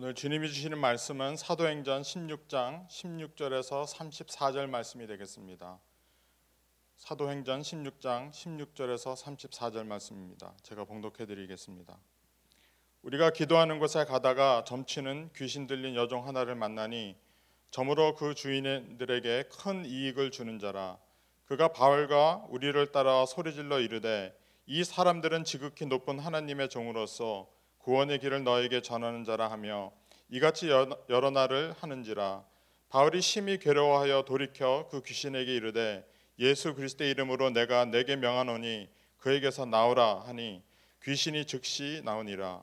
오늘 주님이 주시는 말씀은 사도행전 16장 16절에서 34절 말씀이 되겠습니다. 사도행전 16장 16절에서 34절 말씀입니다. 제가 봉독해 드리겠습니다. 우리가 기도하는 곳에 가다가 점치는 귀신 들린 여종 하나를 만나니 점으로 그 주인들에게 큰 이익을 주는 자라. 그가 바울과 우리를 따라 소리질러 이르되 이 사람들은 지극히 높은 하나님의 종으로서 구원의 길을 너에게 전하는 자라 하며 이같이 여러 날을 하는지라. 바울이 심히 괴로워하여 돌이켜 그 귀신에게 이르되 예수 그리스도의 이름으로 내가 내게 명하노니 그에게서 나오라 하니 귀신이 즉시 나오니라.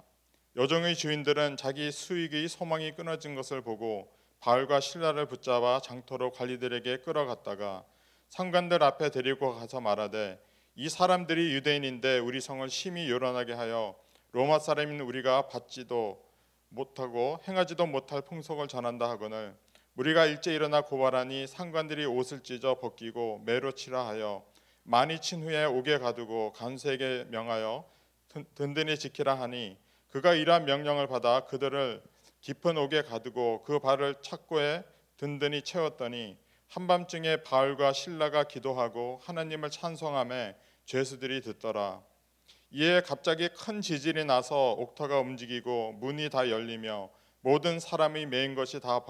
여종의 주인들은 자기 수익의 소망이 끊어진 것을 보고 바울과 실라를 붙잡아 장터로 관리들에게 끌어갔다가 상관들 앞에 데리고 가서 말하되 이 사람들이 유대인인데 우리 성을 심히 요란하게 하여 로마 사람인 우리가 받지도 못하고 행하지도 못할 풍속을 전한다 하거늘 우리가 일제 일어나 고발하니 상관들이 옷을 찢어 벗기고 매로 치라 하여 많이 친 후에 옥에 가두고 간수에게 명하여 든든히 지키라 하니 그가 이러한 명령을 받아 그들을 깊은 옥에 가두고 그 발을 착고에 든든히 채웠더니 한밤중에 바울과 실라가 기도하고 하나님을 찬송하며 죄수들이 듣더라. 이에 갑자기 큰 지진이 나서 옥터가 움직이고 문이 다 열리며 모든 사람이 매인 것이 다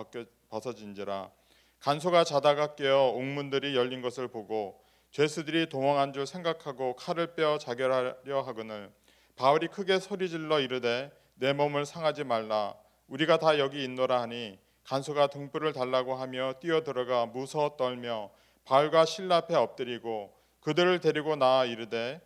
벗어진지라. 간소가 자다가 깨어 옥문들이 열린 것을 보고 죄수들이 도망한 줄 생각하고 칼을 빼어 자결하려 하거늘 바울이 크게 소리질러 이르되 내 몸을 상하지 말라 우리가 다 여기 있노라 하니 간소가 등불을 달라고 하며 뛰어들어가 무서워 떨며 바울과 실라 앞에 엎드리고 그들을 데리고 나아 이르되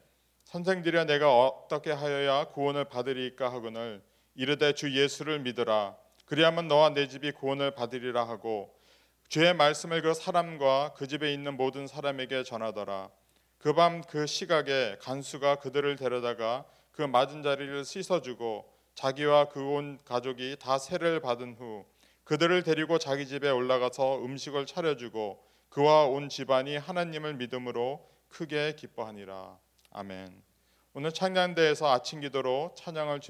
선생들이여 내가 어떻게 하여야 구원을 받으리까 하거늘 이르되 주 예수를 믿으라 그리하면 너와 내 집이 구원을 받으리라 하고 주의 말씀을 그 사람과 그 집에 있는 모든 사람에게 전하더라. 그 밤 그 시각에 간수가 그들을 데려다가 그 맞은 자리를 씻어주고 자기와 그 온 가족이 다 세를 받은 후 그들을 데리고 자기 집에 올라가서 음식을 차려주고 그와 온 집안이 하나님을 믿음으로 크게 기뻐하니라. 아멘. 오늘 찬양대에서 아침 기도로 찬양을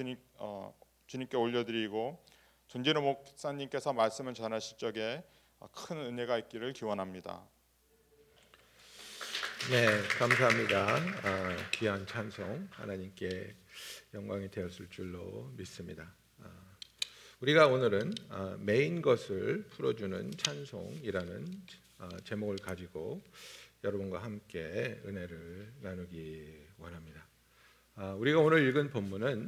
주님께 올려드리고 존재로 목사님께서 말씀을 전하실 적에 큰 은혜가 있기를 기원합니다. 네, 감사합니다. 귀한 찬송 하나님께 영광이 되었을 줄로 믿습니다. 우리가 오늘은 메인 것을 풀어주는 찬송이라는 제목을 가지고 여러분과 함께 은혜를 나누기 원합니다. 우리가 오늘 읽은 본문은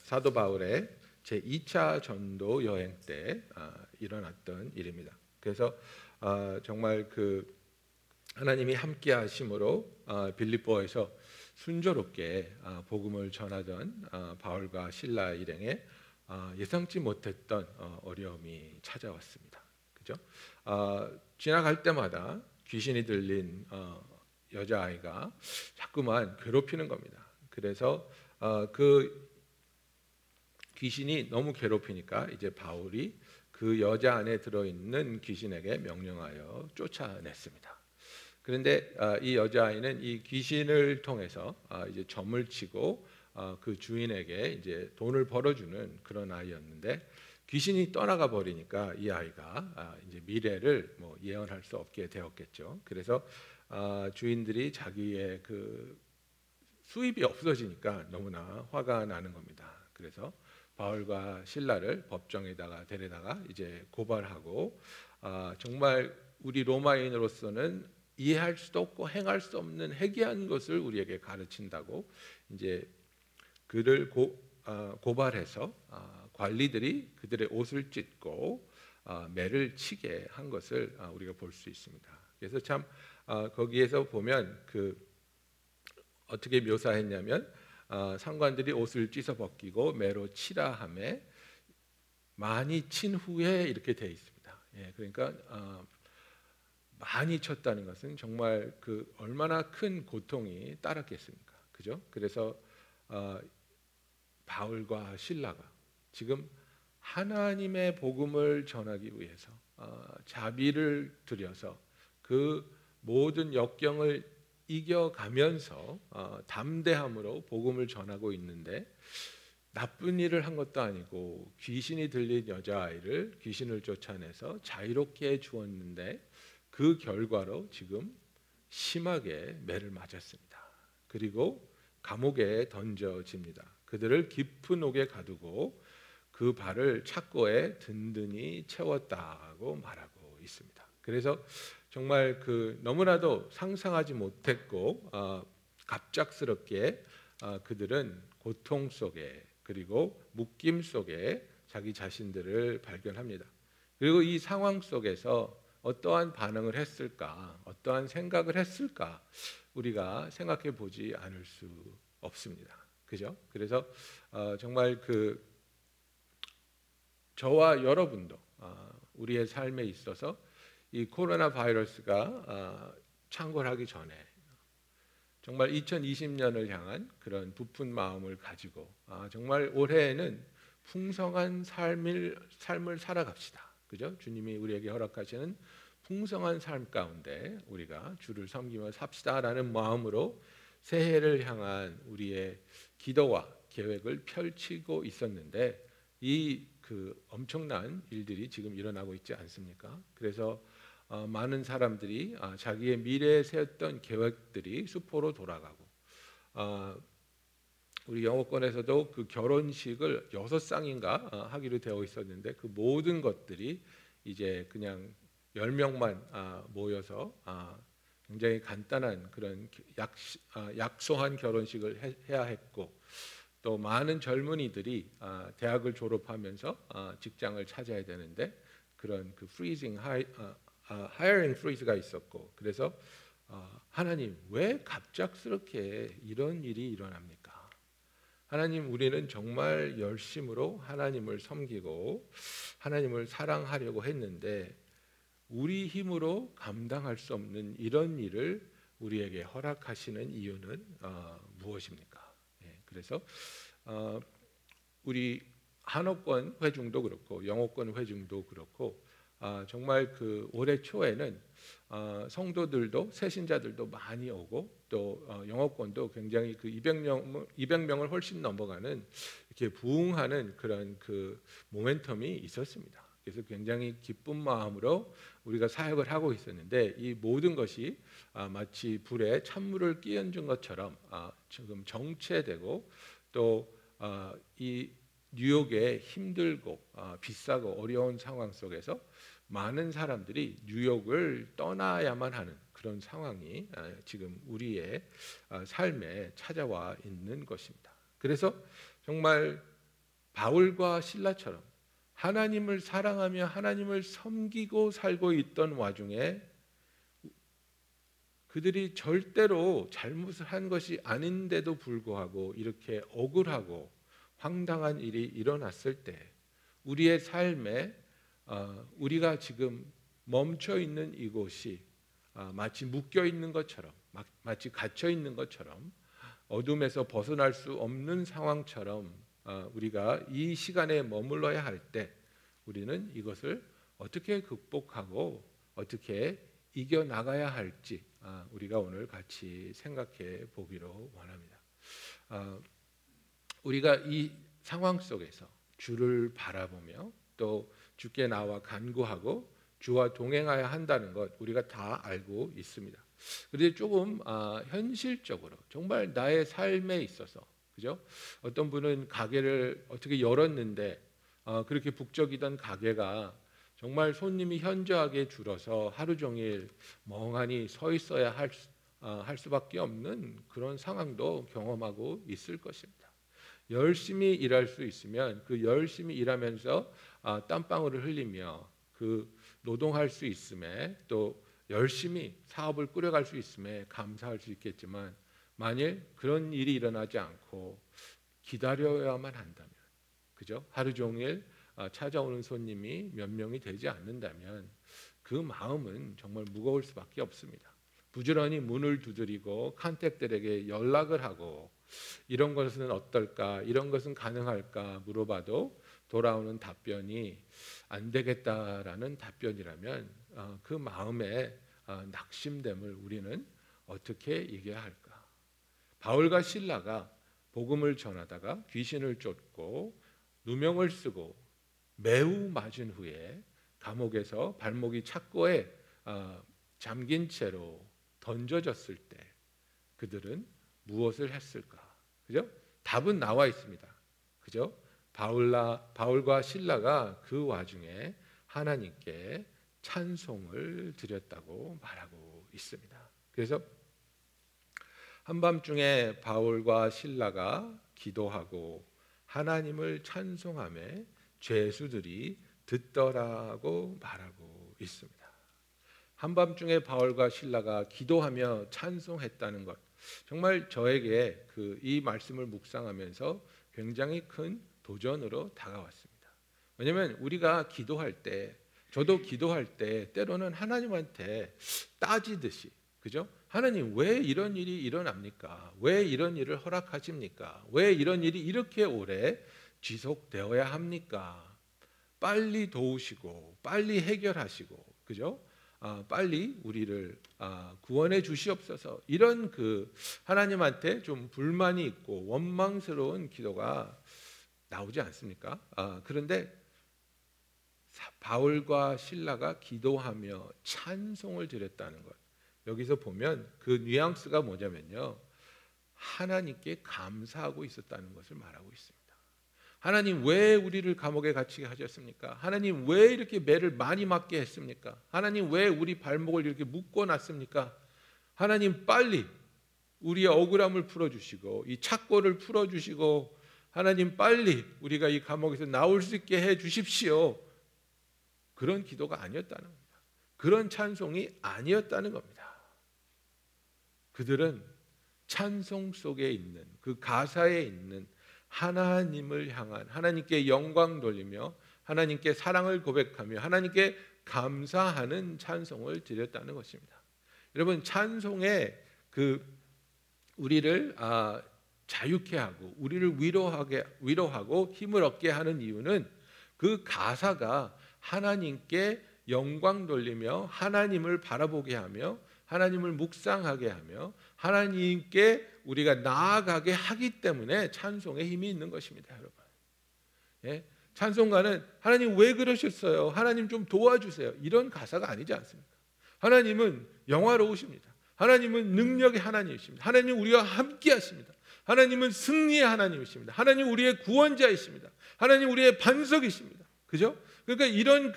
사도 바울의 제2차 전도 여행 때 일어났던 일입니다. 그래서 정말 그 하나님이 함께 하심으로 빌립보에서 순조롭게 복음을 전하던 바울과 실라 일행에 예상치 못했던 어려움이 찾아왔습니다. 그죠? 지나갈 때마다 귀신이 들린 여자아이가 자꾸만 괴롭히는 겁니다. 그래서 그 귀신이 너무 괴롭히니까 이제 바울이 그 여자 안에 들어있는 귀신에게 명령하여 쫓아냈습니다. 그런데 이 여자아이는 이 귀신을 통해서 이제 점을 치고 그 주인에게 이제 돈을 벌어주는 그런 아이였는데 귀신이 떠나가 버리니까 이 아이가 이제 미래를 뭐 예언할 수 없게 되었겠죠. 그래서 주인들이 자기의 그 수입이 없어지니까 너무나 화가 나는 겁니다. 그래서 바울과 실라를 법정에다가 데려다가 이제 고발하고 정말 우리 로마인으로서는 이해할 수도 없고 행할 수 없는 해괴한 것을 우리에게 가르친다고 이제 그를 고발해서 관리들이 그들의 옷을 찢고 매를 치게 한 것을 우리가 볼 수 있습니다. 그래서 참 거기에서 보면 그 어떻게 묘사했냐면 상관들이 옷을 찢어 벗기고 매로 치라 하며 많이 친 후에 이렇게 돼 있습니다. 예, 그러니까 많이 쳤다는 것은 정말 그 얼마나 큰 고통이 따랐겠습니까? 그죠? 그래서 바울과 실라가 지금 하나님의 복음을 전하기 위해서 자비를 들여서 그 모든 역경을 이겨가면서 담대함으로 복음을 전하고 있는데 나쁜 일을 한 것도 아니고 귀신이 들린 여자아이를 귀신을 쫓아내서 자유롭게 해 주었는데 그 결과로 지금 심하게 매를 맞았습니다. 그리고 감옥에 던져집니다. 그들을 깊은 옥에 가두고 그 발을 착고에 든든히 채웠다고 말하고 있습니다. 그래서 정말 너무나도 상상하지 못했고 갑작스럽게 그들은 고통 속에 그리고 묶임 속에 자기 자신들을 발견합니다. 그리고 이 상황 속에서 어떠한 반응을 했을까, 어떠한 생각을 했을까 우리가 생각해 보지 않을 수 없습니다. 그죠? 그래서 정말 저와 여러분도 우리의 삶에 있어서 이 코로나 바이러스가 창궐하기 전에 정말 2020년을 향한 그런 부푼 마음을 가지고 정말 올해에는 풍성한 삶을 살아갑시다. 그죠? 주님이 우리에게 허락하시는 풍성한 삶 가운데 우리가 주를 섬기며 삽시다라는 마음으로 새해를 향한 우리의 기도와 계획을 펼치고 있었는데 이 엄청난 일들이 지금 일어나고 있지 않습니까? 그래서 많은 사람들이 자기의 미래에 세웠던 계획들이 수포로 돌아가고 우리 영어권에서도 그 결혼식을 6쌍인가 하기로 되어 있었는데 그 모든 것들이 이제 그냥 10명만 모여서 굉장히 간단한 그런 약소한 결혼식을 해야 했고 또 많은 젊은이들이 대학을 졸업하면서 직장을 찾아야 되는데 그런 freezing hiring freeze가 있었고 그래서 하나님 왜 갑작스럽게 이런 일이 일어납니까? 하나님 우리는 정말 열심으로 하나님을 섬기고 하나님을 사랑하려고 했는데 우리 힘으로 감당할 수 없는 이런 일을 우리에게 허락하시는 이유는 무엇입니까? 예, 그래서 우리 한어권 회중도 그렇고 영어권 회중도 그렇고 정말 올해 초에는 성도들도 새신자들도 많이 오고 또 영어권도 굉장히 200명을 훨씬 넘어가는 이렇게 부흥하는 그런 모멘텀이 있었습니다. 그래서 굉장히 기쁜 마음으로 우리가 사역을 하고 있었는데 이 모든 것이 마치 불에 찬물을 끼얹은 것처럼 지금 정체되고 또 이 뉴욕의 힘들고 비싸고 어려운 상황 속에서 많은 사람들이 뉴욕을 떠나야만 하는 그런 상황이 지금 우리의 삶에 찾아와 있는 것입니다. 그래서 정말 바울과 실라처럼 하나님을 사랑하며 하나님을 섬기고 살고 있던 와중에 그들이 절대로 잘못을 한 것이 아닌데도 불구하고 이렇게 억울하고 황당한 일이 일어났을 때 우리의 삶에 우리가 지금 멈춰 있는 이곳이 마치 묶여 있는 것처럼 마치 갇혀 있는 것처럼 어둠에서 벗어날 수 없는 상황처럼 우리가 이 시간에 머물러야 할 때 우리는 이것을 어떻게 극복하고 어떻게 이겨나가야 할지 우리가 오늘 같이 생각해 보기로 원합니다. 우리가 이 상황 속에서 주를 바라보며 또 주께 나와 간구하고 주와 동행해야 한다는 것 우리가 다 알고 있습니다. 그런데 조금 현실적으로 정말 나의 삶에 있어서 그죠? 어떤 분은 가게를 어떻게 열었는데 그렇게 북적이던 가게가 정말 손님이 현저하게 줄어서 하루 종일 멍하니 서 있어야 할 수밖에 없는 그런 상황도 경험하고 있을 것입니다. 열심히 일할 수 있으면 열심히 일하면서 땀방울을 흘리며 노동할 수 있음에 또 열심히 사업을 꾸려갈 수 있음에 감사할 수 있겠지만 만일 그런 일이 일어나지 않고 기다려야만 한다면, 그죠? 하루 종일 찾아오는 손님이 몇 명이 되지 않는다면 그 마음은 정말 무거울 수밖에 없습니다. 부지런히 문을 두드리고 컨택들에게 연락을 하고 이런 것은 어떨까, 이런 것은 가능할까 물어봐도 돌아오는 답변이 안 되겠다라는 답변이라면 그 마음의 낙심됨을 우리는 어떻게 이겨야 할까? 바울과 실라가 복음을 전하다가 귀신을 쫓고 누명을 쓰고 매우 맞은 후에 감옥에서 발목이 착고에 잠긴 채로 던져졌을 때 그들은 무엇을 했을까? 그죠? 답은 나와 있습니다. 그죠? 바울과 실라가 그 와중에 하나님께 찬송을 드렸다고 말하고 있습니다. 그래서 한밤중에 바울과 실라가 기도하고 하나님을 찬송하며 죄수들이 듣더라고 말하고 있습니다. 한밤중에 바울과 실라가 기도하며 찬송했다는 것, 정말 저에게 이 말씀을 묵상하면서 굉장히 큰 도전으로 다가왔습니다. 왜냐하면 우리가 기도할 때, 저도 기도할 때 때로는 하나님한테 따지듯이, 그죠? 하나님 왜 이런 일이 일어납니까? 왜 이런 일을 허락하십니까? 왜 이런 일이 이렇게 오래 지속되어야 합니까? 빨리 도우시고 빨리 해결하시고, 그죠? 빨리 우리를 구원해 주시옵소서, 이런 하나님한테 좀 불만이 있고 원망스러운 기도가 나오지 않습니까? 그런데 바울과 실라가 기도하며 찬송을 드렸다는 것, 여기서 보면 그 뉘앙스가 뭐냐면요, 하나님께 감사하고 있었다는 것을 말하고 있습니다. 하나님 왜 우리를 감옥에 갇히게 하셨습니까? 하나님 왜 이렇게 매를 많이 맞게 했습니까? 하나님 왜 우리 발목을 이렇게 묶어놨습니까? 하나님 빨리 우리의 억울함을 풀어주시고 이 착고를 풀어주시고, 하나님 빨리 우리가 이 감옥에서 나올 수 있게 해주십시오. 그런 기도가 아니었다는 겁니다. 그런 찬송이 아니었다는 겁니다. 그들은 찬송 속에 있는 그 가사에 있는 하나님을 향한, 하나님께 영광 돌리며 하나님께 사랑을 고백하며 하나님께 감사하는 찬송을 드렸다는 것입니다. 여러분, 찬송에 우리를 자유케 하고 우리를 위로하고 힘을 얻게 하는 이유는 그 가사가 하나님께 영광 돌리며 하나님을 바라보게 하며 하나님을 묵상하게 하며 하나님께 우리가 나아가게 하기 때문에 찬송에 힘이 있는 것입니다, 여러분. 예? 찬송가는 하나님 왜 그러셨어요? 하나님 좀 도와주세요, 이런 가사가 아니지 않습니까? 하나님은 영화로우십니다. 하나님은 능력의 하나님이십니다. 하나님은 우리와 함께 하십니다. 하나님은 승리의 하나님이십니다. 하나님 우리의 구원자이십니다. 하나님 우리의 반석이십니다. 그죠? 그러니까 이런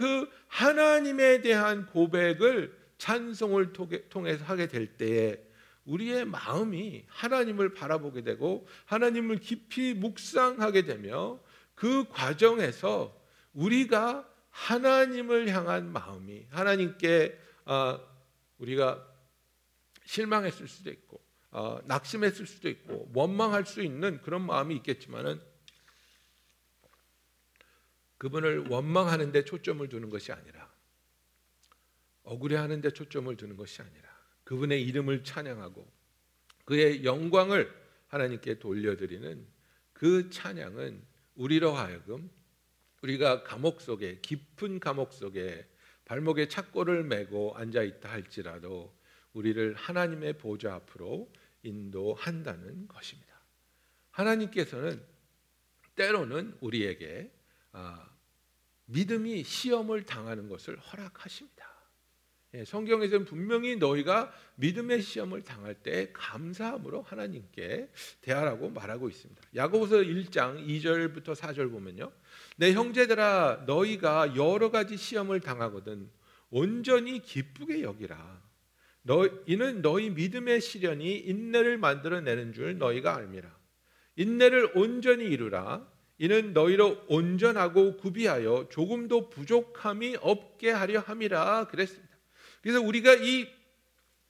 하나님에 대한 고백을 찬송을 통해서 하게 될 때에 우리의 마음이 하나님을 바라보게 되고 하나님을 깊이 묵상하게 되며, 그 과정에서 우리가 하나님을 향한 마음이, 하나님께 우리가 실망했을 수도 있고 낙심했을 수도 있고 원망할 수 있는 그런 마음이 있겠지만은, 그분을 원망하는 데 초점을 두는 것이 아니라, 억울해하는 데 초점을 두는 것이 아니라, 그분의 이름을 찬양하고 그의 영광을 하나님께 돌려드리는 그 찬양은 우리로 하여금 우리가 감옥 속에, 깊은 감옥 속에 발목에 착고를 메고 앉아있다 할지라도 우리를 하나님의 보좌 앞으로 인도한다는 것입니다. 하나님께서는 때로는 우리에게 믿음이 시험을 당하는 것을 허락하십니다. 성경에서는 분명히 너희가 믿음의 시험을 당할 때 감사함으로 하나님께 대하라고 말하고 있습니다. 야고보서 1장 2절부터 4절 보면요, 내 형제들아 너희가 여러 가지 시험을 당하거든 온전히 기쁘게 여기라. 이는 너희 믿음의 시련이 인내를 만들어내는 줄 너희가 알미라. 인내를 온전히 이루라. 이는 너희로 온전하고 구비하여 조금도 부족함이 없게 하려 함이라 그랬습니다. 그래서 우리가 이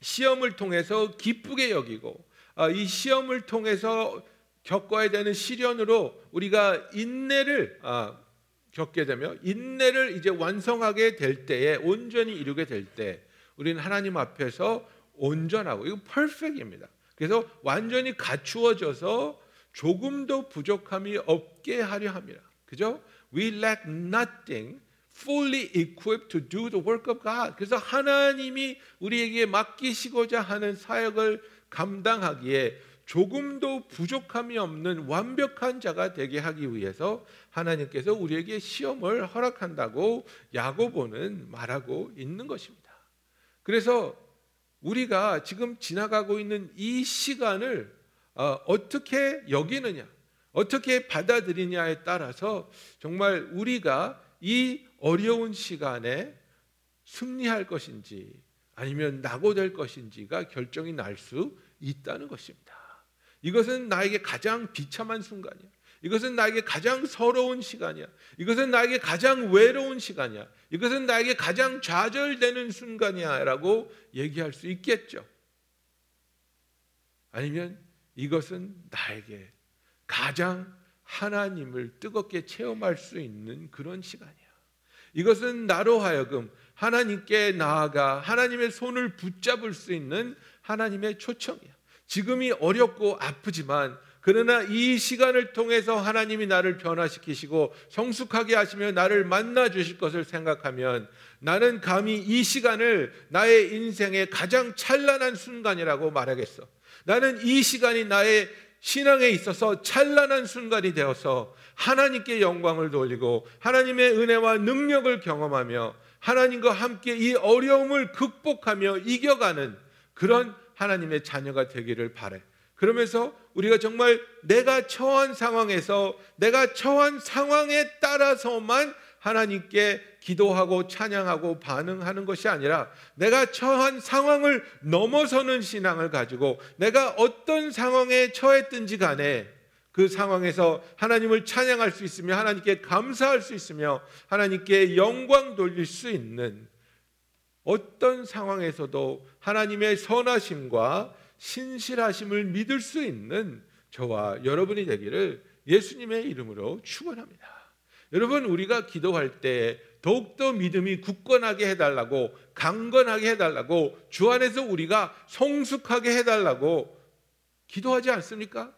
시험을 통해서 기쁘게 여기고, 이 시험을 통해서 겪어야 되는 시련으로 우리가 인내를 겪게 되며, 인내를 이제 완성하게 될 때에, 온전히 이루게 될 때 우리는 하나님 앞에서 온전하고, 이거 퍼펙트입니다. 그래서 완전히 갖추어져서 조금도 부족함이 없게 하려 합니다. 그죠? We lack nothing. fully equipped to do the work of God. 그래서 하나님이 우리에게 맡기시고자 하는 사역을 감당하기에 조금도 부족함이 없는 완벽한 자가 되게 하기 위해서 하나님께서 우리에게 시험을 허락한다고 야고보는 말하고 있는 것입니다. 그래서 우리가 지금 지나가고 있는 이 시간을 어떻게 여기느냐, 어떻게 받아들이냐에 따라서 정말 우리가 이 어려운 시간에 승리할 것인지 아니면 낙오될 것인지가 결정이 날 수 있다는 것입니다. 이것은 나에게 가장 비참한 순간이야. 이것은 나에게 가장 서러운 시간이야. 이것은 나에게 가장 외로운 시간이야. 이것은 나에게 가장 좌절되는 순간이야 라고 얘기할 수 있겠죠. 아니면 이것은 나에게 가장 하나님을 뜨겁게 체험할 수 있는 그런 시간이야. 이것은 나로 하여금 하나님께 나아가 하나님의 손을 붙잡을 수 있는 하나님의 초청이야. 지금이 어렵고 아프지만 그러나 이 시간을 통해서 하나님이 나를 변화시키시고 성숙하게 하시며 나를 만나 주실 것을 생각하면 나는 감히 이 시간을 나의 인생의 가장 찬란한 순간이라고 말하겠어. 나는 이 시간이 나의 신앙에 있어서 찬란한 순간이 되어서 하나님께 영광을 돌리고 하나님의 은혜와 능력을 경험하며 하나님과 함께 이 어려움을 극복하며 이겨가는 그런 하나님의 자녀가 되기를 바래. 그러면서 우리가 정말 내가 처한 상황에서 내가 처한 상황에 따라서만 하나님께 기도하고 찬양하고 반응하는 것이 아니라 내가 처한 상황을 넘어서는 신앙을 가지고 내가 어떤 상황에 처했든지 간에 그 상황에서 하나님을 찬양할 수 있으며 하나님께 감사할 수 있으며 하나님께 영광 돌릴 수 있는 어떤 상황에서도 하나님의 선하심과 신실하심을 믿을 수 있는 저와 여러분이 되기를 예수님의 이름으로 축원합니다. 여러분, 우리가 기도할 때 더욱더 믿음이 굳건하게 해달라고, 강건하게 해달라고, 주 안에서 우리가 성숙하게 해달라고 기도하지 않습니까?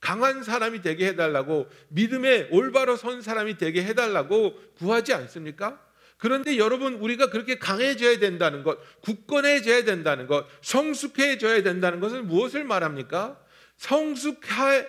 강한 사람이 되게 해달라고, 믿음에 올바로 선 사람이 되게 해달라고 구하지 않습니까? 그런데 여러분, 우리가 그렇게 강해져야 된다는 것, 굳건해져야 된다는 것, 성숙해져야 된다는 것은 무엇을 말합니까? 성숙해질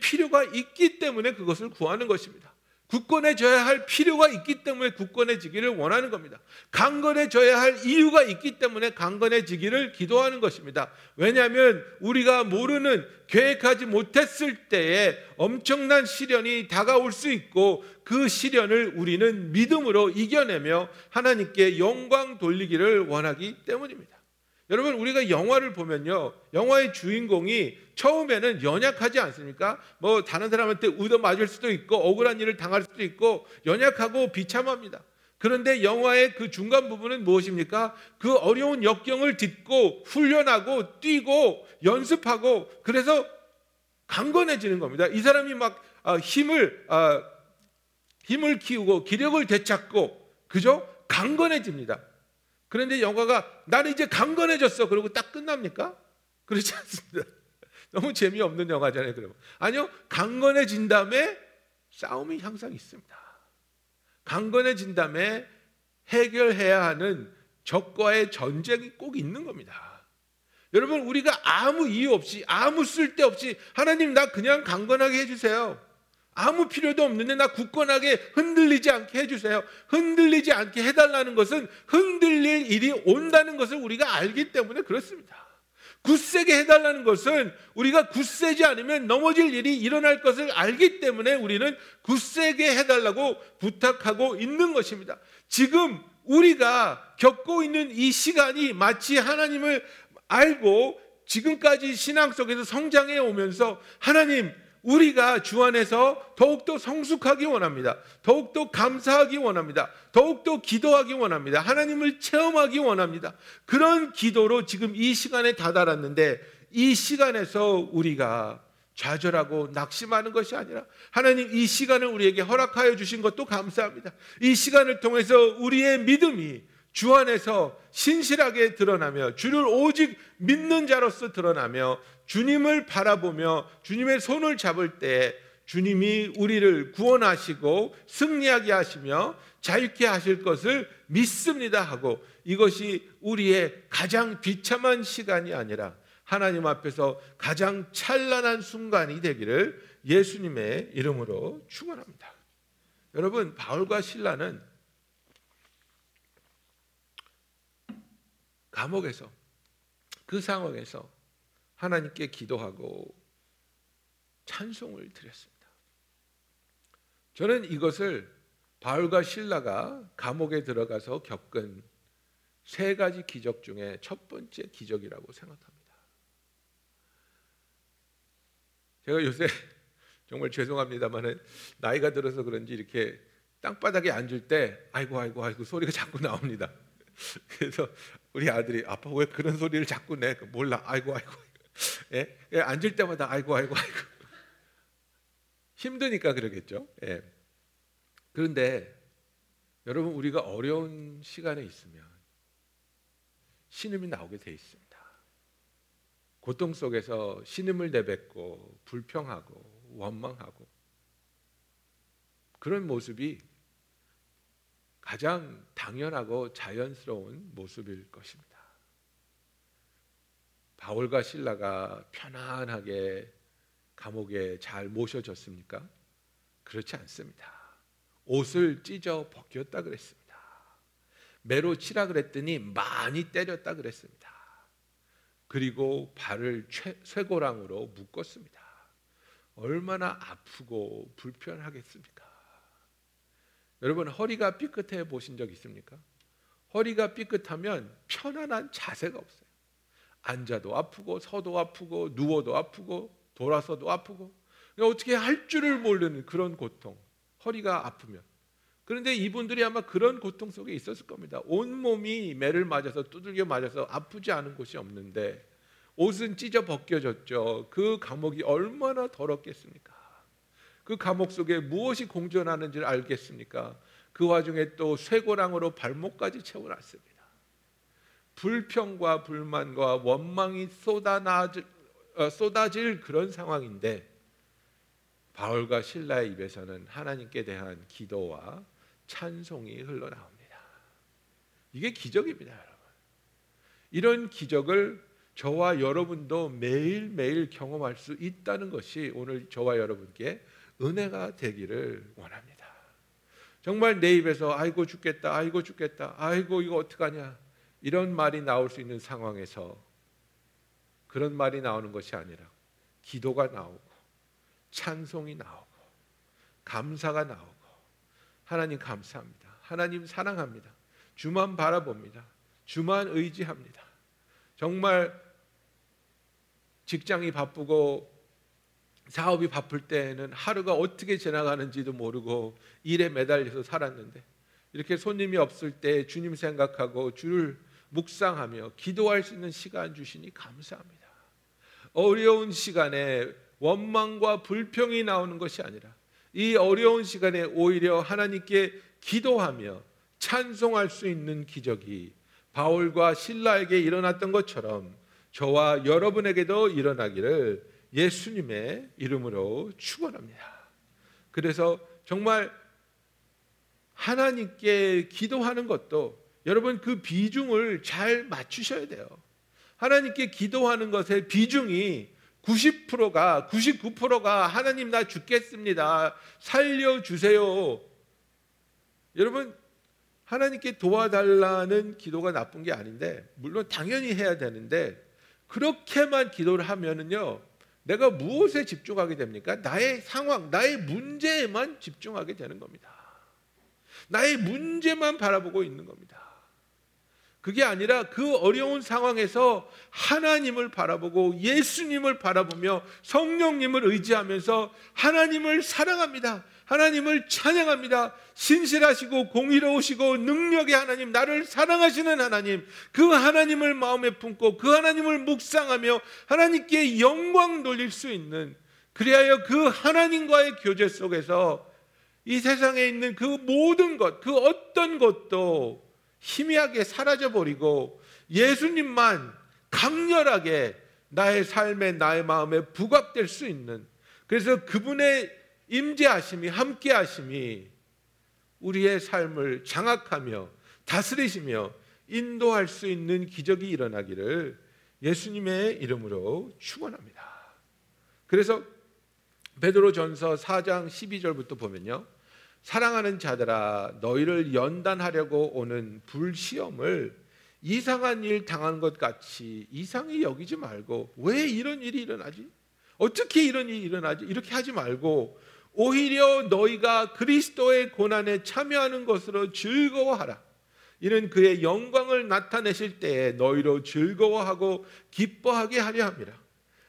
필요가 있기 때문에 그것을 구하는 것입니다. 굳건해져야 할 필요가 있기 때문에 굳건해지기를 원하는 겁니다. 강건해져야 할 이유가 있기 때문에 강건해지기를 기도하는 것입니다. 왜냐하면 우리가 모르는, 계획하지 못했을 때에 엄청난 시련이 다가올 수 있고 그 시련을 우리는 믿음으로 이겨내며 하나님께 영광 돌리기를 원하기 때문입니다. 여러분, 우리가 영화를 보면요, 영화의 주인공이 처음에는 연약하지 않습니까? 뭐 다른 사람한테 얻어맞을 수도 있고 억울한 일을 당할 수도 있고 연약하고 비참합니다. 그런데 영화의 그 중간 부분은 무엇입니까? 그 어려운 역경을 딛고 훈련하고 뛰고 연습하고 그래서 강건해지는 겁니다. 이 사람이 막 힘을 키우고 기력을 되찾고, 그죠? 강건해집니다. 그런데 영화가 나는 이제 강건해졌어 그러고 딱 끝납니까? 그렇지 않습니다. 너무 재미없는 영화잖아요. 그러면 아니요, 강건해진 다음에 싸움이 항상 있습니다. 강건해진 다음에 해결해야 하는 적과의 전쟁이 꼭 있는 겁니다. 여러분, 우리가 아무 이유 없이, 아무 쓸데없이 하나님 나 그냥 강건하게 해주세요, 아무 필요도 없는데 나 굳건하게 흔들리지 않게 해주세요, 흔들리지 않게 해달라는 것은 흔들릴 일이 온다는 것을 우리가 알기 때문에 그렇습니다. 굳세게 해달라는 것은 우리가 굳세지 않으면 넘어질 일이 일어날 것을 알기 때문에 우리는 굳세게 해달라고 부탁하고 있는 것입니다. 지금 우리가 겪고 있는 이 시간이 마치 하나님을 알고 지금까지 신앙 속에서 성장해 오면서 하나님, 우리가 주 안에서 더욱더 성숙하기 원합니다. 더욱더 감사하기 원합니다. 더욱더 기도하기 원합니다. 하나님을 체험하기 원합니다. 그런 기도로 지금 이 시간에 다다랐는데 이 시간에서 우리가 좌절하고 낙심하는 것이 아니라 하나님, 이 시간을 우리에게 허락하여 주신 것도 감사합니다. 이 시간을 통해서 우리의 믿음이 주 안에서 신실하게 드러나며 주를 오직 믿는 자로서 드러나며 주님을 바라보며 주님의 손을 잡을 때 주님이 우리를 구원하시고 승리하게 하시며 자유케 하실 것을 믿습니다 하고, 이것이 우리의 가장 비참한 시간이 아니라 하나님 앞에서 가장 찬란한 순간이 되기를 예수님의 이름으로 축원합니다. 여러분, 바울과 실라는 감옥에서, 그 상황에서 하나님께 기도하고 찬송을 드렸습니다. 저는 이것을 바울과 실라가 감옥에 들어가서 겪은 세 가지 기적 중에 첫 번째 기적이라고 생각합니다. 제가 요새 정말 죄송합니다만은 나이가 들어서 그런지 이렇게 땅바닥에 앉을 때 아이고 소리가 자꾸 나옵니다. 그래서 우리 아들이 아빠 왜 그런 소리를 자꾸 내? 몰라. 아이고. 예? 앉을 때마다 아이고. 힘드니까 그러겠죠. 예. 그런데 여러분, 우리가 어려운 시간에 있으면 신음이 나오게 돼 있습니다. 고통 속에서 신음을 내뱉고 불평하고 원망하고, 그런 모습이 가장 당연하고 자연스러운 모습일 것입니다. 바울과 실라가 편안하게 감옥에 잘 모셔졌습니까? 그렇지 않습니다. 옷을 찢어 벗겼다 그랬습니다. 매로 치라 그랬더니 많이 때렸다 그랬습니다. 그리고 발을 쇠고랑으로 묶었습니다. 얼마나 아프고 불편하겠습니까? 여러분, 허리가 삐끗해 보신 적 있습니까? 허리가 삐끗하면 편안한 자세가 없어요. 앉아도 아프고 서도 아프고 누워도 아프고 돌아서도 아프고, 어떻게 할 줄을 모르는 그런 고통, 허리가 아프면. 그런데 이분들이 아마 그런 고통 속에 있었을 겁니다. 온몸이 매를 맞아서 두들겨 맞아서 아프지 않은 곳이 없는데 옷은 찢어 벗겨졌죠. 그 감옥이 얼마나 더럽겠습니까? 그 감옥 속에 무엇이 공존하는지를 알겠습니까? 그 와중에 또 쇠고랑으로 발목까지 채워놨습니다. 불평과 불만과 원망이 쏟아질 그런 상황인데 바울과 실라의 입에서는 하나님께 대한 기도와 찬송이 흘러나옵니다. 이게 기적입니다, 여러분. 이런 기적을 저와 여러분도 매일매일 경험할 수 있다는 것이 오늘 저와 여러분께 은혜가 되기를 원합니다. 정말 내 입에서 아이고 죽겠다, 아이고 이거 어떡하냐, 이런 말이 나올 수 있는 상황에서 그런 말이 나오는 것이 아니라 기도가 나오고 찬송이 나오고 감사가 나오고, 하나님 감사합니다, 하나님 사랑합니다, 주만 바라봅니다, 주만 의지합니다. 정말 직장이 바쁘고 사업이 바쁠 때에는 하루가 어떻게 지나가는지도 모르고 일에 매달려서 살았는데, 이렇게 손님이 없을 때 주님 생각하고 주를 묵상하며 기도할 수 있는 시간 주시니 감사합니다. 어려운 시간에 원망과 불평이 나오는 것이 아니라 이 어려운 시간에 오히려 하나님께 기도하며 찬송할 수 있는 기적이 바울과 실라에게 일어났던 것처럼 저와 여러분에게도 일어나기를 예수님의 이름으로 축원합니다. 그래서 정말 하나님께 기도하는 것도 여러분 그 비중을 잘 맞추셔야 돼요. 하나님께 기도하는 것의 비중이 99%가 하나님 나 죽겠습니다, 살려주세요. 여러분, 하나님께 도와달라는 기도가 나쁜 게 아닌데, 물론 당연히 해야 되는데, 그렇게만 기도를 하면은요, 내가 무엇에 집중하게 됩니까? 나의 상황, 나의 문제에만 집중하게 되는 겁니다. 나의 문제만 바라보고 있는 겁니다. 그게 아니라 그 어려운 상황에서 하나님을 바라보고 예수님을 바라보며 성령님을 의지하면서 하나님을 사랑합니다, 하나님을 찬양합니다, 신실하시고 공의로우시고 능력의 하나님, 나를 사랑하시는 하나님, 그 하나님을 마음에 품고 그 하나님을 묵상하며 하나님께 영광 돌릴 수 있는, 그리하여 그 하나님과의 교제 속에서 이 세상에 있는 그 모든 것, 그 어떤 것도 희미하게 사라져버리고 예수님만 강렬하게 나의 삶에, 나의 마음에 부각될 수 있는, 그래서 그분의 임재하심이, 함께하심이 우리의 삶을 장악하며 다스리시며 인도할 수 있는 기적이 일어나기를 예수님의 이름으로 축원합니다. 그래서 베드로 전서 4장 12절부터 보면요, 사랑하는 자들아 너희를 연단하려고 오는 불시험을 이상한 일 당한 것 같이 이상히 여기지 말고, 왜 이런 일이 일어나지? 어떻게 이런 일이 일어나지? 이렇게 하지 말고 오히려 너희가 그리스도의 고난에 참여하는 것으로 즐거워하라. 이는 그의 영광을 나타내실 때에 너희로 즐거워하고 기뻐하게 하려 함이라.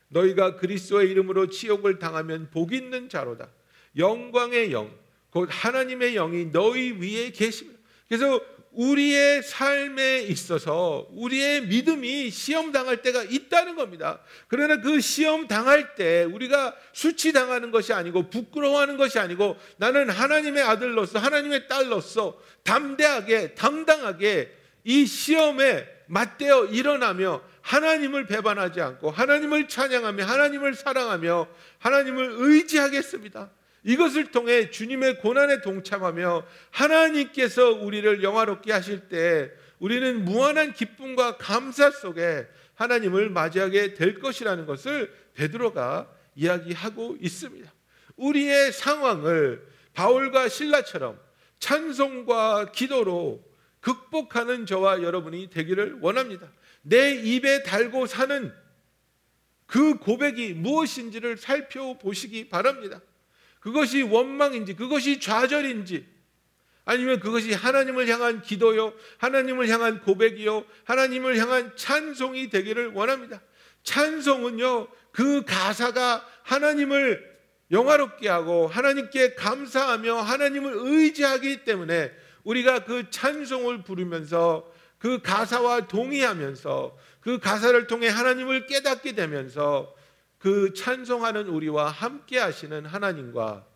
너희가 그리스도의 이름으로 치욕을 당하면 복 있는 자로다. 영광의 영, 곧 하나님의 영이 너희 위에 계십니다. 그래서 우리의 삶에 있어서 우리의 믿음이 시험당할 때가 있다는 겁니다. 그러나 그 시험당할 때 우리가 수치당하는 것이 아니고 부끄러워하는 것이 아니고, 나는 하나님의 아들로서 하나님의 딸로서 담대하게 당당하게 이 시험에 맞대어 일어나며 하나님을 배반하지 않고 하나님을 찬양하며 하나님을 사랑하며 하나님을 의지하겠습니다. 이것을 통해 주님의 고난에 동참하며 하나님께서 우리를 영화롭게 하실 때 우리는 무한한 기쁨과 감사 속에 하나님을 맞이하게 될 것이라는 것을 베드로가 이야기하고 있습니다. 우리의 상황을 바울과 실라처럼 찬송과 기도로 극복하는 저와 여러분이 되기를 원합니다. 내 입에 달고 사는 그 고백이 무엇인지를 살펴보시기 바랍니다. 그것이 원망인지, 그것이 좌절인지, 아니면 그것이 하나님을 향한 기도요, 하나님을 향한 고백이요, 하나님을 향한 찬송이 되기를 원합니다. 찬송은요, 그 가사가 하나님을 영화롭게 하고 하나님께 감사하며 하나님을 의지하기 때문에 우리가 그 찬송을 부르면서 그 가사와 동의하면서 그 가사를 통해 하나님을 깨닫게 되면서 그 찬송하는 우리와 함께 하시는 하나님과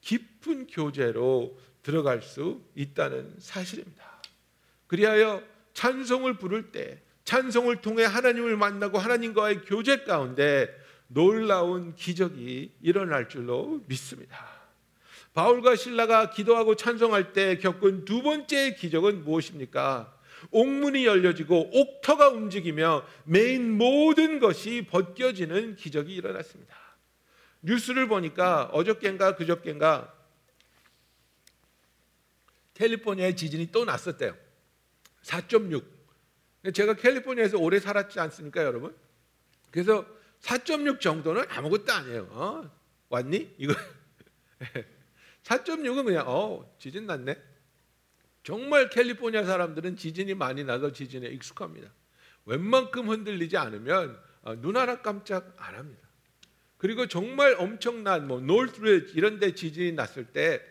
깊은 교제로 들어갈 수 있다는 사실입니다. 그리하여 찬송을 부를 때, 찬송을 통해 하나님을 만나고 하나님과의 교제 가운데 놀라운 기적이 일어날 줄로 믿습니다. 바울과 실라가 기도하고 찬송할 때 겪은 두 번째 기적은 무엇입니까? 옥문이 열려지고 옥터가 움직이며 메인 모든 것이 벗겨지는 기적이 일어났습니다. 뉴스를 보니까 어저껜가 그저껜가 캘리포니아에 지진이 또 났었대요. 4.6. 제가 캘리포니아에서 오래 살았지 않습니까, 여러분? 그래서 4.6 정도는 아무것도 아니에요. 왔니? 이거 4.6은 그냥 지진 났네. 정말 캘리포니아 사람들은 지진이 많이 나서 지진에 익숙합니다. 웬만큼 흔들리지 않으면 눈 하나 깜짝 안 합니다. 그리고 정말 엄청난 노스리지 이런 데 지진이 났을 때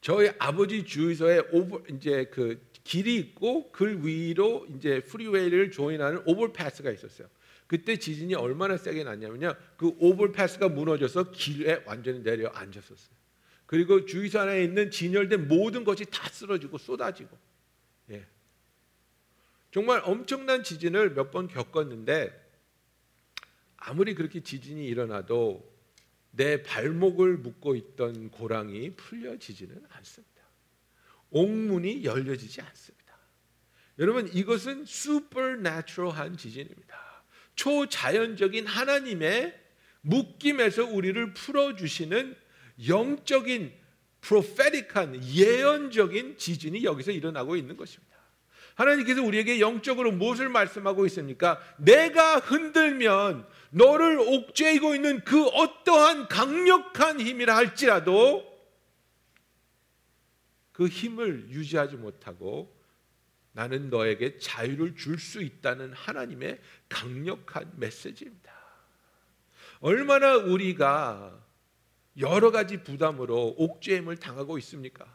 저희 아버지 주유소에 이제 그 길이 있고 그 위로 이제 프리웨이를 조인하는 오버패스가 있었어요. 그때 지진이 얼마나 세게 났냐면요, 그 오버패스가 무너져서 길에 완전히 내려앉았었어요. 그리고 주유소 안에 있는 진열된 모든 것이 다 쓰러지고 쏟아지고, 예. 정말 엄청난 지진을 몇 번 겪었는데 아무리 그렇게 지진이 일어나도 내 발목을 묶고 있던 고랑이 풀려지지는 않습니다. 옥문이 열려지지 않습니다. 여러분, 이것은 슈퍼내추럴한 지진입니다. 초자연적인 하나님의 묶임에서 우리를 풀어주시는 영적인 프로페틱한 예언적인 지진이 여기서 일어나고 있는 것입니다. 하나님께서 우리에게 영적으로 무엇을 말씀하고 있습니까? 내가 흔들면 너를 옥죄이고 있는 그 어떠한 강력한 힘이라 할지라도 그 힘을 유지하지 못하고 나는 너에게 자유를 줄 수 있다는 하나님의 강력한 메시지입니다. 얼마나 우리가 여러 가지 부담으로 옥죄임을 당하고 있습니까?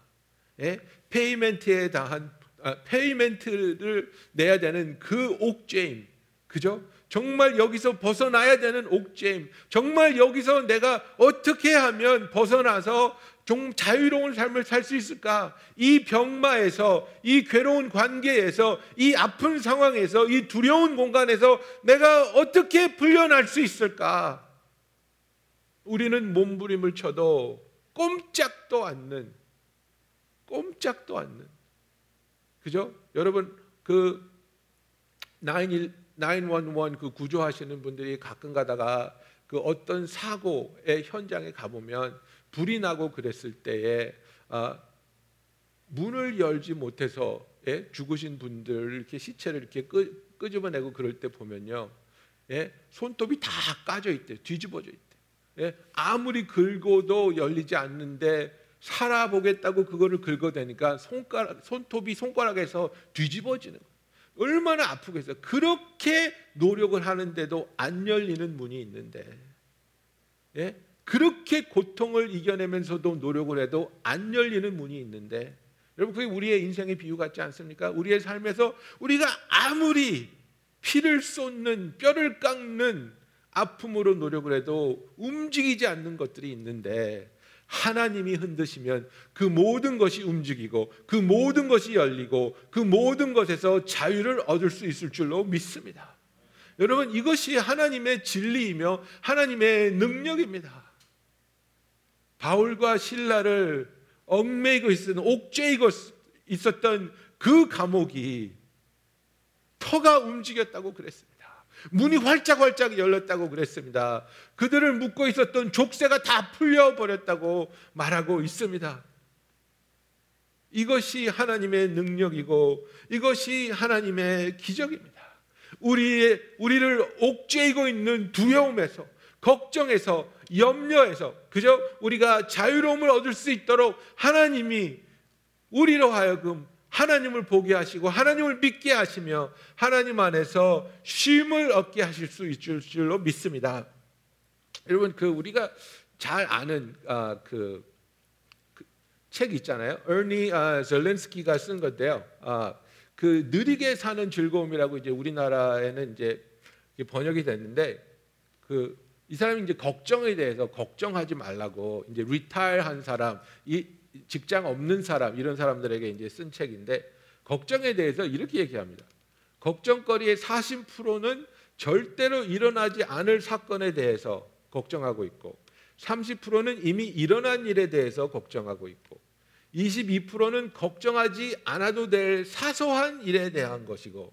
예? 페이먼트를 내야 되는 그 옥죄임, 그죠? 정말 여기서 벗어나야 되는 옥죄임, 정말 여기서 내가 어떻게 하면 벗어나서 좀 자유로운 삶을 살 수 있을까? 이 병마에서, 이 괴로운 관계에서, 이 아픈 상황에서, 이 두려운 공간에서 내가 어떻게 풀려날 수 있을까? 우리는 몸부림을 쳐도 꼼짝도 않는, 그죠? 여러분, 그 9.11 911 그 구조하시는 분들이 가끔 가다가 그 어떤 사고의 현장에 가보면 불이 나고 그랬을 때에 문을 열지 못해서 죽으신 분들 이렇게 시체를 이렇게 끄집어내고 그럴 때 보면요, 손톱이 다 까져 있대, 뒤집어져 있대. 아무리 긁어도 열리지 않는데 살아보겠다고 그거를 긁어대니까 손톱이 손가락에서 뒤집어지는 거예요. 얼마나 아프겠어요. 그렇게 노력을 하는데도 안 열리는 문이 있는데, 그렇게 고통을 이겨내면서도 노력을 해도 안 열리는 문이 있는데, 여러분 그게 우리의 인생의 비유 같지 않습니까? 우리의 삶에서 우리가 아무리 피를 쏟는, 뼈를 깎는 아픔으로 노력을 해도 움직이지 않는 것들이 있는데, 하나님이 흔드시면 그 모든 것이 움직이고 그 모든 것이 열리고 그 모든 것에서 자유를 얻을 수 있을 줄로 믿습니다. 여러분 이것이 하나님의 진리이며 하나님의 능력입니다. 바울과 실라를 얽매이고 있었던, 옥죄이고 있었던 그 감옥이 터가 움직였다고 그랬습니다. 문이 활짝활짝 열렸다고 그랬습니다. 그들을 묶고 있었던 족쇄가 다 풀려버렸다고 말하고 있습니다. 이것이 하나님의 능력이고 이것이 하나님의 기적입니다. 우리를 옥죄이고 있는 두려움에서, 걱정에서, 염려에서 그저 우리가 자유로움을 얻을 수 있도록 하나님이 우리로 하여금 하나님을 보게 하시고 하나님을 믿게 하시며 하나님 안에서 쉼을 얻게 하실 수 있을 줄로 믿습니다. 여러분 그 우리가 잘 아는 그 책 있잖아요. 어니 젤렌스키가 쓴 건데요. 그 느리게 사는 즐거움이라고 이제 우리나라에는 이제 번역이 됐는데, 그 이 사람이 이제 걱정에 대해서 걱정하지 말라고 이제 리타일한 사람, 이 직장 없는 사람, 이런 사람들에게 이제 쓴 책인데, 걱정에 대해서 이렇게 얘기합니다. 걱정거리의 40%는 절대로 일어나지 않을 사건에 대해서 걱정하고 있고, 30%는 이미 일어난 일에 대해서 걱정하고 있고, 22%는 걱정하지 않아도 될 사소한 일에 대한 것이고,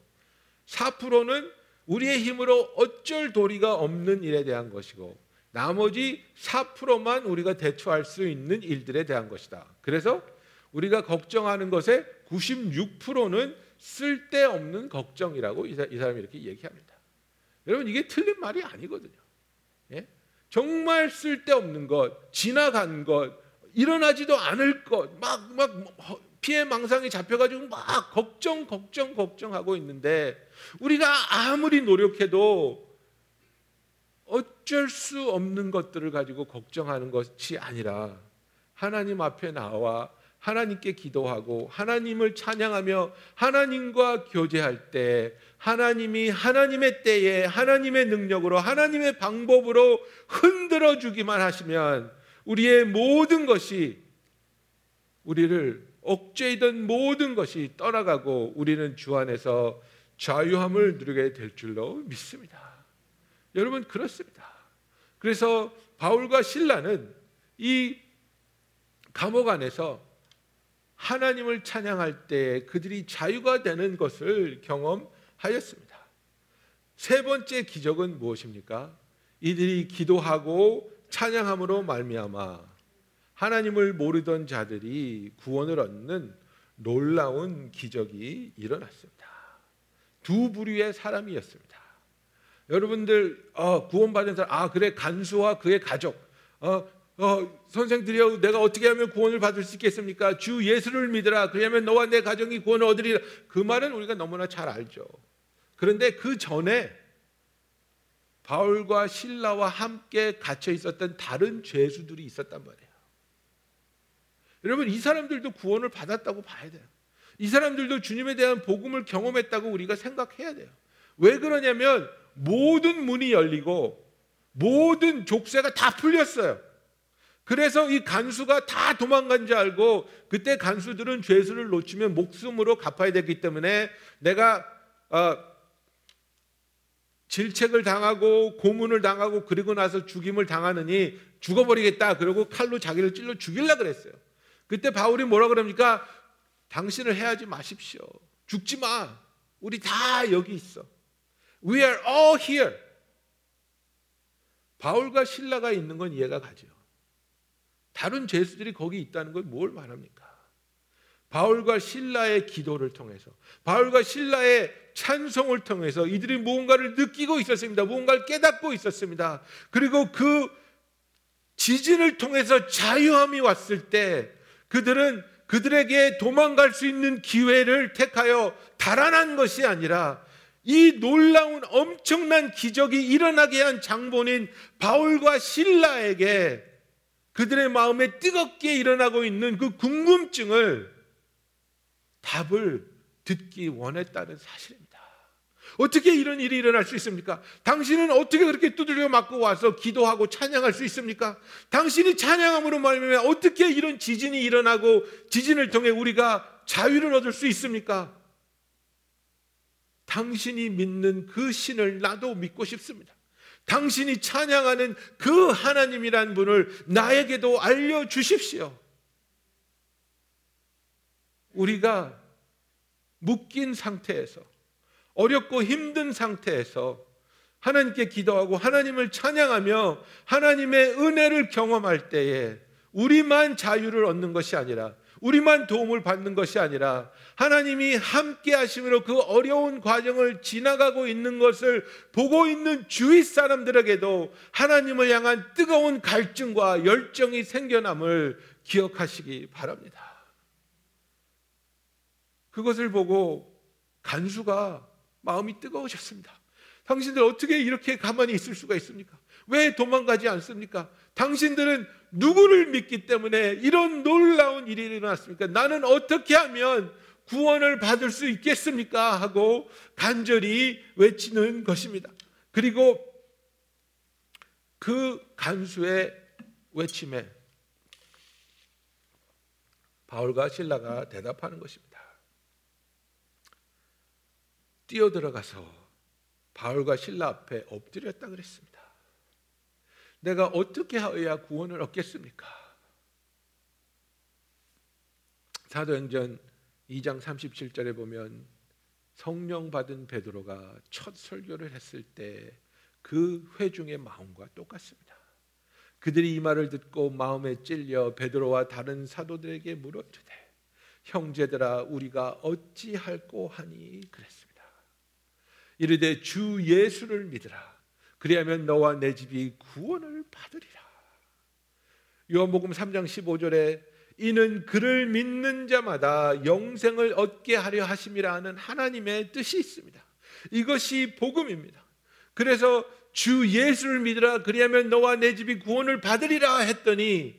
4%는 우리의 힘으로 어쩔 도리가 없는 일에 대한 것이고, 나머지 4%만 우리가 대처할 수 있는 일들에 대한 것이다. 그래서 우리가 걱정하는 것의 96%는 쓸데없는 걱정이라고 이 사람이 이렇게 얘기합니다. 여러분 이게 틀린 말이 아니거든요. 정말 쓸데없는 것, 지나간 것, 일어나지도 않을 것, 막 피해망상이 잡혀가지고 막 걱정하고 있는데, 우리가 아무리 노력해도 어쩔 수 없는 것들을 가지고 걱정하는 것이 아니라 하나님 앞에 나와 하나님께 기도하고 하나님을 찬양하며 하나님과 교제할 때 하나님이 하나님의 때에 하나님의 능력으로 하나님의 방법으로 흔들어 주기만 하시면 우리의 모든 것이, 우리를 억제이던 모든 것이 떠나가고 우리는 주 안에서 자유함을 누리게 될 줄로 믿습니다. 여러분 그렇습니다. 그래서 바울과 실라는 이 감옥 안에서 하나님을 찬양할 때 그들이 자유가 되는 것을 경험하였습니다. 세 번째 기적은 무엇입니까? 이들이 기도하고 찬양함으로 말미암아 하나님을 모르던 자들이 구원을 얻는 놀라운 기적이 일어났습니다. 두 부류의 사람이었습니다. 여러분들 구원받은 사람, 그래 간수와 그의 가족, 선생들이여 내가 어떻게 하면 구원을 받을 수 있겠습니까? 주 예수를 믿으라, 그러면 너와 내 가정이 구원을 얻으리라. 그 말은 우리가 너무나 잘 알죠. 그런데 그 전에 바울과 실라와 함께 갇혀 있었던 다른 죄수들이 있었단 말이에요. 여러분 이 사람들도 구원을 받았다고 봐야 돼요. 이 사람들도 주님에 대한 복음을 경험했다고 우리가 생각해야 돼요. 왜 그러냐면 모든 문이 열리고 모든 족쇄가 다 풀렸어요. 그래서 이 간수가 다 도망간 줄 알고, 그때 간수들은 죄수를 놓치면 목숨으로 갚아야 되기 때문에 내가 질책을 당하고 고문을 당하고 그리고 나서 죽임을 당하느니 죽어버리겠다. 그러고 칼로 자기를 찔러 죽이려고 그랬어요. 그때 바울이 뭐라 그럽니까? 당신을 해하지 마십시오. 죽지 마. 우리 다 여기 있어. We are all here. 바울과 실라가 있는 건 이해가 가죠. 다른 죄수들이 거기 있다는 걸 뭘 말합니까? 바울과 실라의 기도를 통해서, 바울과 실라의 찬송을 통해서 이들이 무언가를 느끼고 있었습니다. 무언가를 깨닫고 있었습니다. 그리고 그 지진을 통해서 자유함이 왔을 때 그들은 그들에게 도망갈 수 있는 기회를 택하여 달아난 것이 아니라 이 놀라운 엄청난 기적이 일어나게 한 장본인 바울과 실라에게 그들의 마음에 뜨겁게 일어나고 있는 그 궁금증을, 답을 듣기 원했다는 사실입니다. 어떻게 이런 일이 일어날 수 있습니까? 당신은 어떻게 그렇게 두들겨 맞고 와서 기도하고 찬양할 수 있습니까? 당신이 찬양함으로 말미암아 어떻게 이런 지진이 일어나고 지진을 통해 우리가 자유를 얻을 수 있습니까? 당신이 믿는 그 신을 나도 믿고 싶습니다. 당신이 찬양하는 그 하나님이란 분을 나에게도 알려주십시오. 우리가 묶인 상태에서, 어렵고 힘든 상태에서 하나님께 기도하고 하나님을 찬양하며 하나님의 은혜를 경험할 때에 우리만 자유를 얻는 것이 아니라, 우리만 도움을 받는 것이 아니라 하나님이 함께 하심으로 그 어려운 과정을 지나가고 있는 것을 보고 있는 주위 사람들에게도 하나님을 향한 뜨거운 갈증과 열정이 생겨남을 기억하시기 바랍니다. 그것을 보고 간수가 마음이 뜨거워졌습니다. 당신들 어떻게 이렇게 가만히 있을 수가 있습니까? 왜 도망가지 않습니까? 당신들은 누구를 믿기 때문에 이런 놀라운 일이 일어났습니까? 나는 어떻게 하면 구원을 받을 수 있겠습니까? 하고 간절히 외치는 것입니다. 그리고 그 간수의 외침에 바울과 실라가 대답하는 것입니다. 뛰어들어가서 바울과 실라 앞에 엎드렸다 그랬습니다. 내가 어떻게 해야 구원을 얻겠습니까? 사도행전 2장 37절에 보면 성령 받은 베드로가 첫 설교를 했을 때 그 회중의 마음과 똑같습니다. 그들이 이 말을 듣고 마음에 찔려 베드로와 다른 사도들에게 물었으되 형제들아 우리가 어찌할꼬 하니 그랬습니다. 이르되 주 예수를 믿으라. 그리하면 너와 내 집이 구원을 받으리라. 요한복음 3장 15절에 이는 그를 믿는 자마다 영생을 얻게 하려 하심이라는 하나님의 뜻이 있습니다. 이것이 복음입니다. 그래서 주 예수를 믿으라. 그리하면 너와 내 집이 구원을 받으리라 했더니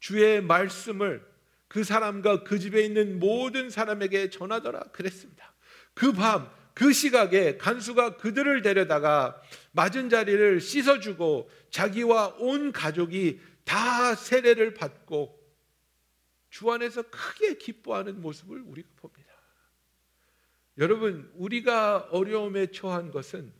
주의 말씀을 그 사람과 그 집에 있는 모든 사람에게 전하더라 그랬습니다. 그 밤 그 시각에 간수가 그들을 데려다가 맞은 자리를 씻어주고 자기와 온 가족이 다 세례를 받고 주 안에서 크게 기뻐하는 모습을 우리가 봅니다. 여러분, 우리가 어려움에 처한 것은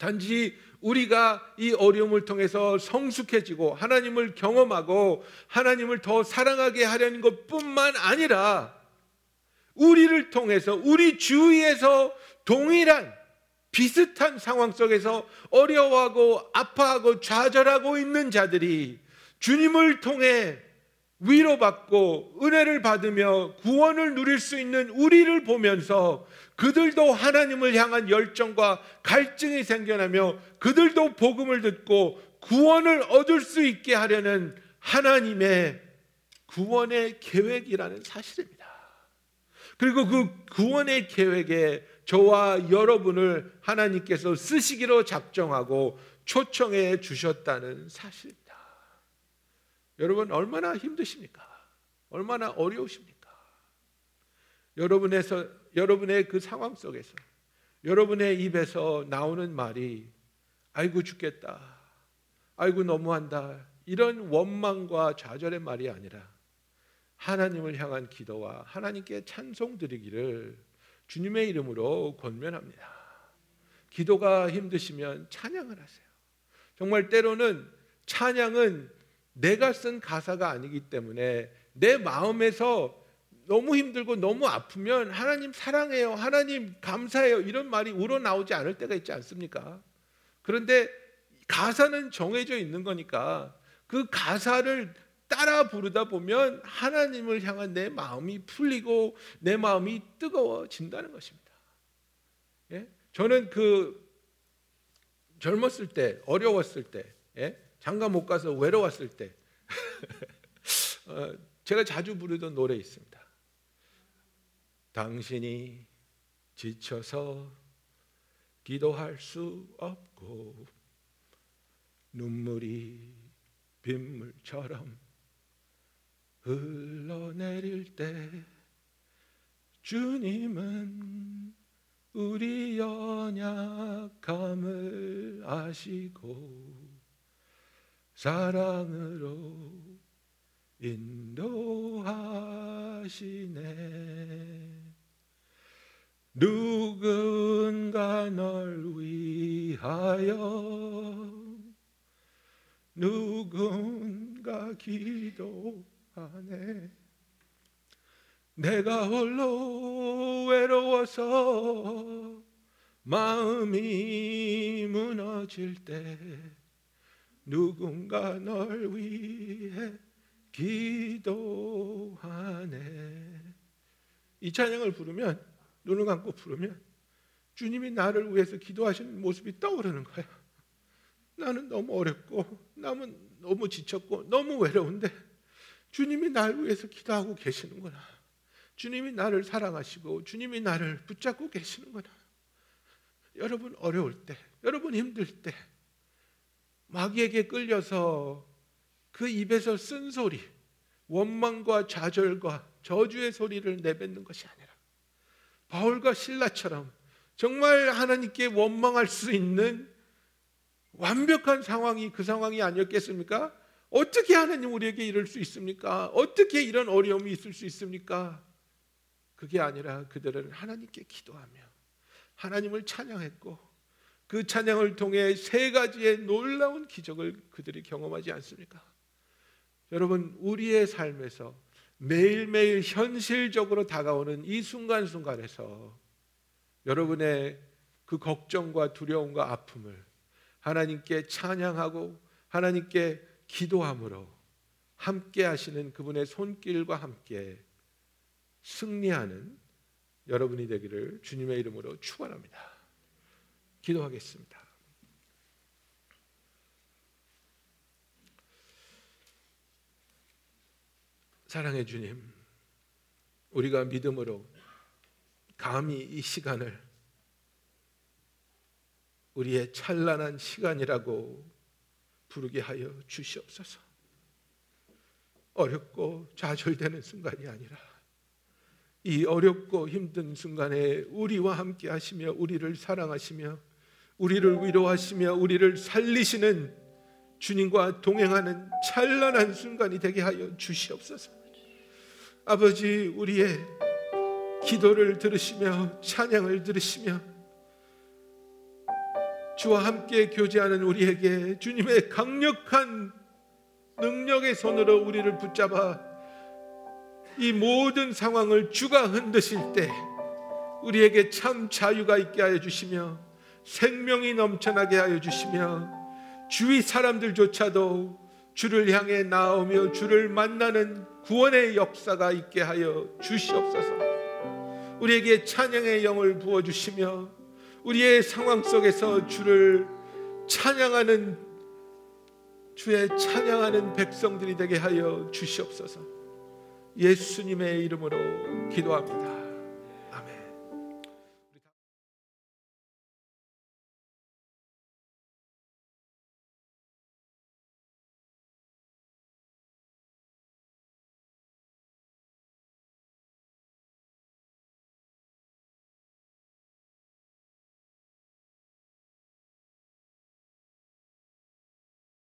단지 우리가 이 어려움을 통해서 성숙해지고 하나님을 경험하고 하나님을 더 사랑하게 하려는 것뿐만 아니라 우리를 통해서 우리 주위에서 동일한 비슷한 상황 속에서 어려워하고 아파하고 좌절하고 있는 자들이 주님을 통해 위로받고 은혜를 받으며 구원을 누릴 수 있는 우리를 보면서 그들도 하나님을 향한 열정과 갈증이 생겨나며 그들도 복음을 듣고 구원을 얻을 수 있게 하려는 하나님의 구원의 계획이라는 사실입니다. 그리고 그 구원의 계획에 저와 여러분을 하나님께서 쓰시기로 작정하고 초청해 주셨다는 사실입니다. 여러분, 얼마나 힘드십니까? 얼마나 어려우십니까? 여러분의 그 상황 속에서 여러분의 입에서 나오는 말이 아이고 죽겠다, 아이고 너무한다, 이런 원망과 좌절의 말이 아니라 하나님을 향한 기도와 하나님께 찬송 드리기를 주님의 이름으로 권면합니다. 기도가 힘드시면 찬양을 하세요. 정말 때로는 찬양은 내가 쓴 가사가 아니기 때문에 내 마음에서 너무 힘들고 너무 아프면 하나님 사랑해요, 하나님 감사해요 이런 말이 우러나오지 않을 때가 있지 않습니까? 그런데 가사는 정해져 있는 거니까 그 가사를 따라 부르다 보면 하나님을 향한 내 마음이 풀리고 내 마음이 뜨거워진다는 것입니다. 예? 저는 그 젊었을 때, 어려웠을 때, 예? 장가 못 가서 외로웠을 때 제가 자주 부르던 노래 있습니다. 당신이 지쳐서 기도할 수 없고 눈물이 빗물처럼 흘러내릴 때 주님은 우리 연약함을 아시고 사랑으로 인도하시네. 누군가 널 위하여 누군가 기도하네. 내가 홀로 외로워서 마음이 무너질 때 누군가 널 위해 기도하네. 이 찬양을 부르면, 눈을 감고 부르면 주님이 나를 위해서 기도하시는 모습이 떠오르는 거예요. 나는 너무 어렵고 나는 너무 지쳤고 너무 외로운데 주님이 나를 위해서 기도하고 계시는구나. 주님이 나를 사랑하시고 주님이 나를 붙잡고 계시는구나. 여러분 어려울 때, 여러분 힘들 때 마귀에게 끌려서 그 입에서 쓴 소리, 원망과 좌절과 저주의 소리를 내뱉는 것이 아니라 바울과 실라처럼 정말 하나님께 원망할 수 있는 완벽한 상황이 그 상황이 아니었겠습니까? 어떻게 하나님 우리에게 이럴 수 있습니까? 어떻게 이런 어려움이 있을 수 있습니까? 그게 아니라 그들은 하나님께 기도하며 하나님을 찬양했고 그 찬양을 통해 세 가지의 놀라운 기적을 그들이 경험하지 않습니까? 여러분, 우리의 삶에서 매일매일 현실적으로 다가오는 이 순간순간에서 여러분의 그 걱정과 두려움과 아픔을 하나님께 찬양하고 하나님께 기도함으로 함께 하시는 그분의 손길과 함께 승리하는 여러분이 되기를 주님의 이름으로 축원합니다. 기도하겠습니다. 사랑의 주님, 우리가 믿음으로 감히 이 시간을 우리의 찬란한 시간이라고 부르게 하여 주시옵소서. 어렵고 좌절되는 순간이 아니라 이 어렵고 힘든 순간에 우리와 함께 하시며 우리를 사랑하시며 우리를 위로하시며 우리를 살리시는 주님과 동행하는 찬란한 순간이 되게 하여 주시옵소서. 아버지, 우리의 기도를 들으시며 찬양을 들으시며 주와 함께 교제하는 우리에게 주님의 강력한 능력의 손으로 우리를 붙잡아 이 모든 상황을 주가 흔드실 때 우리에게 참 자유가 있게 하여 주시며 생명이 넘쳐나게 하여 주시며 주위 사람들조차도 주를 향해 나아오며 주를 만나는 구원의 역사가 있게 하여 주시옵소서. 우리에게 찬양의 영을 부어주시며 우리의 상황 속에서 주를 찬양하는 주의 찬양하는 백성들이 되게 하여 주시옵소서. 예수님의 이름으로 기도합니다.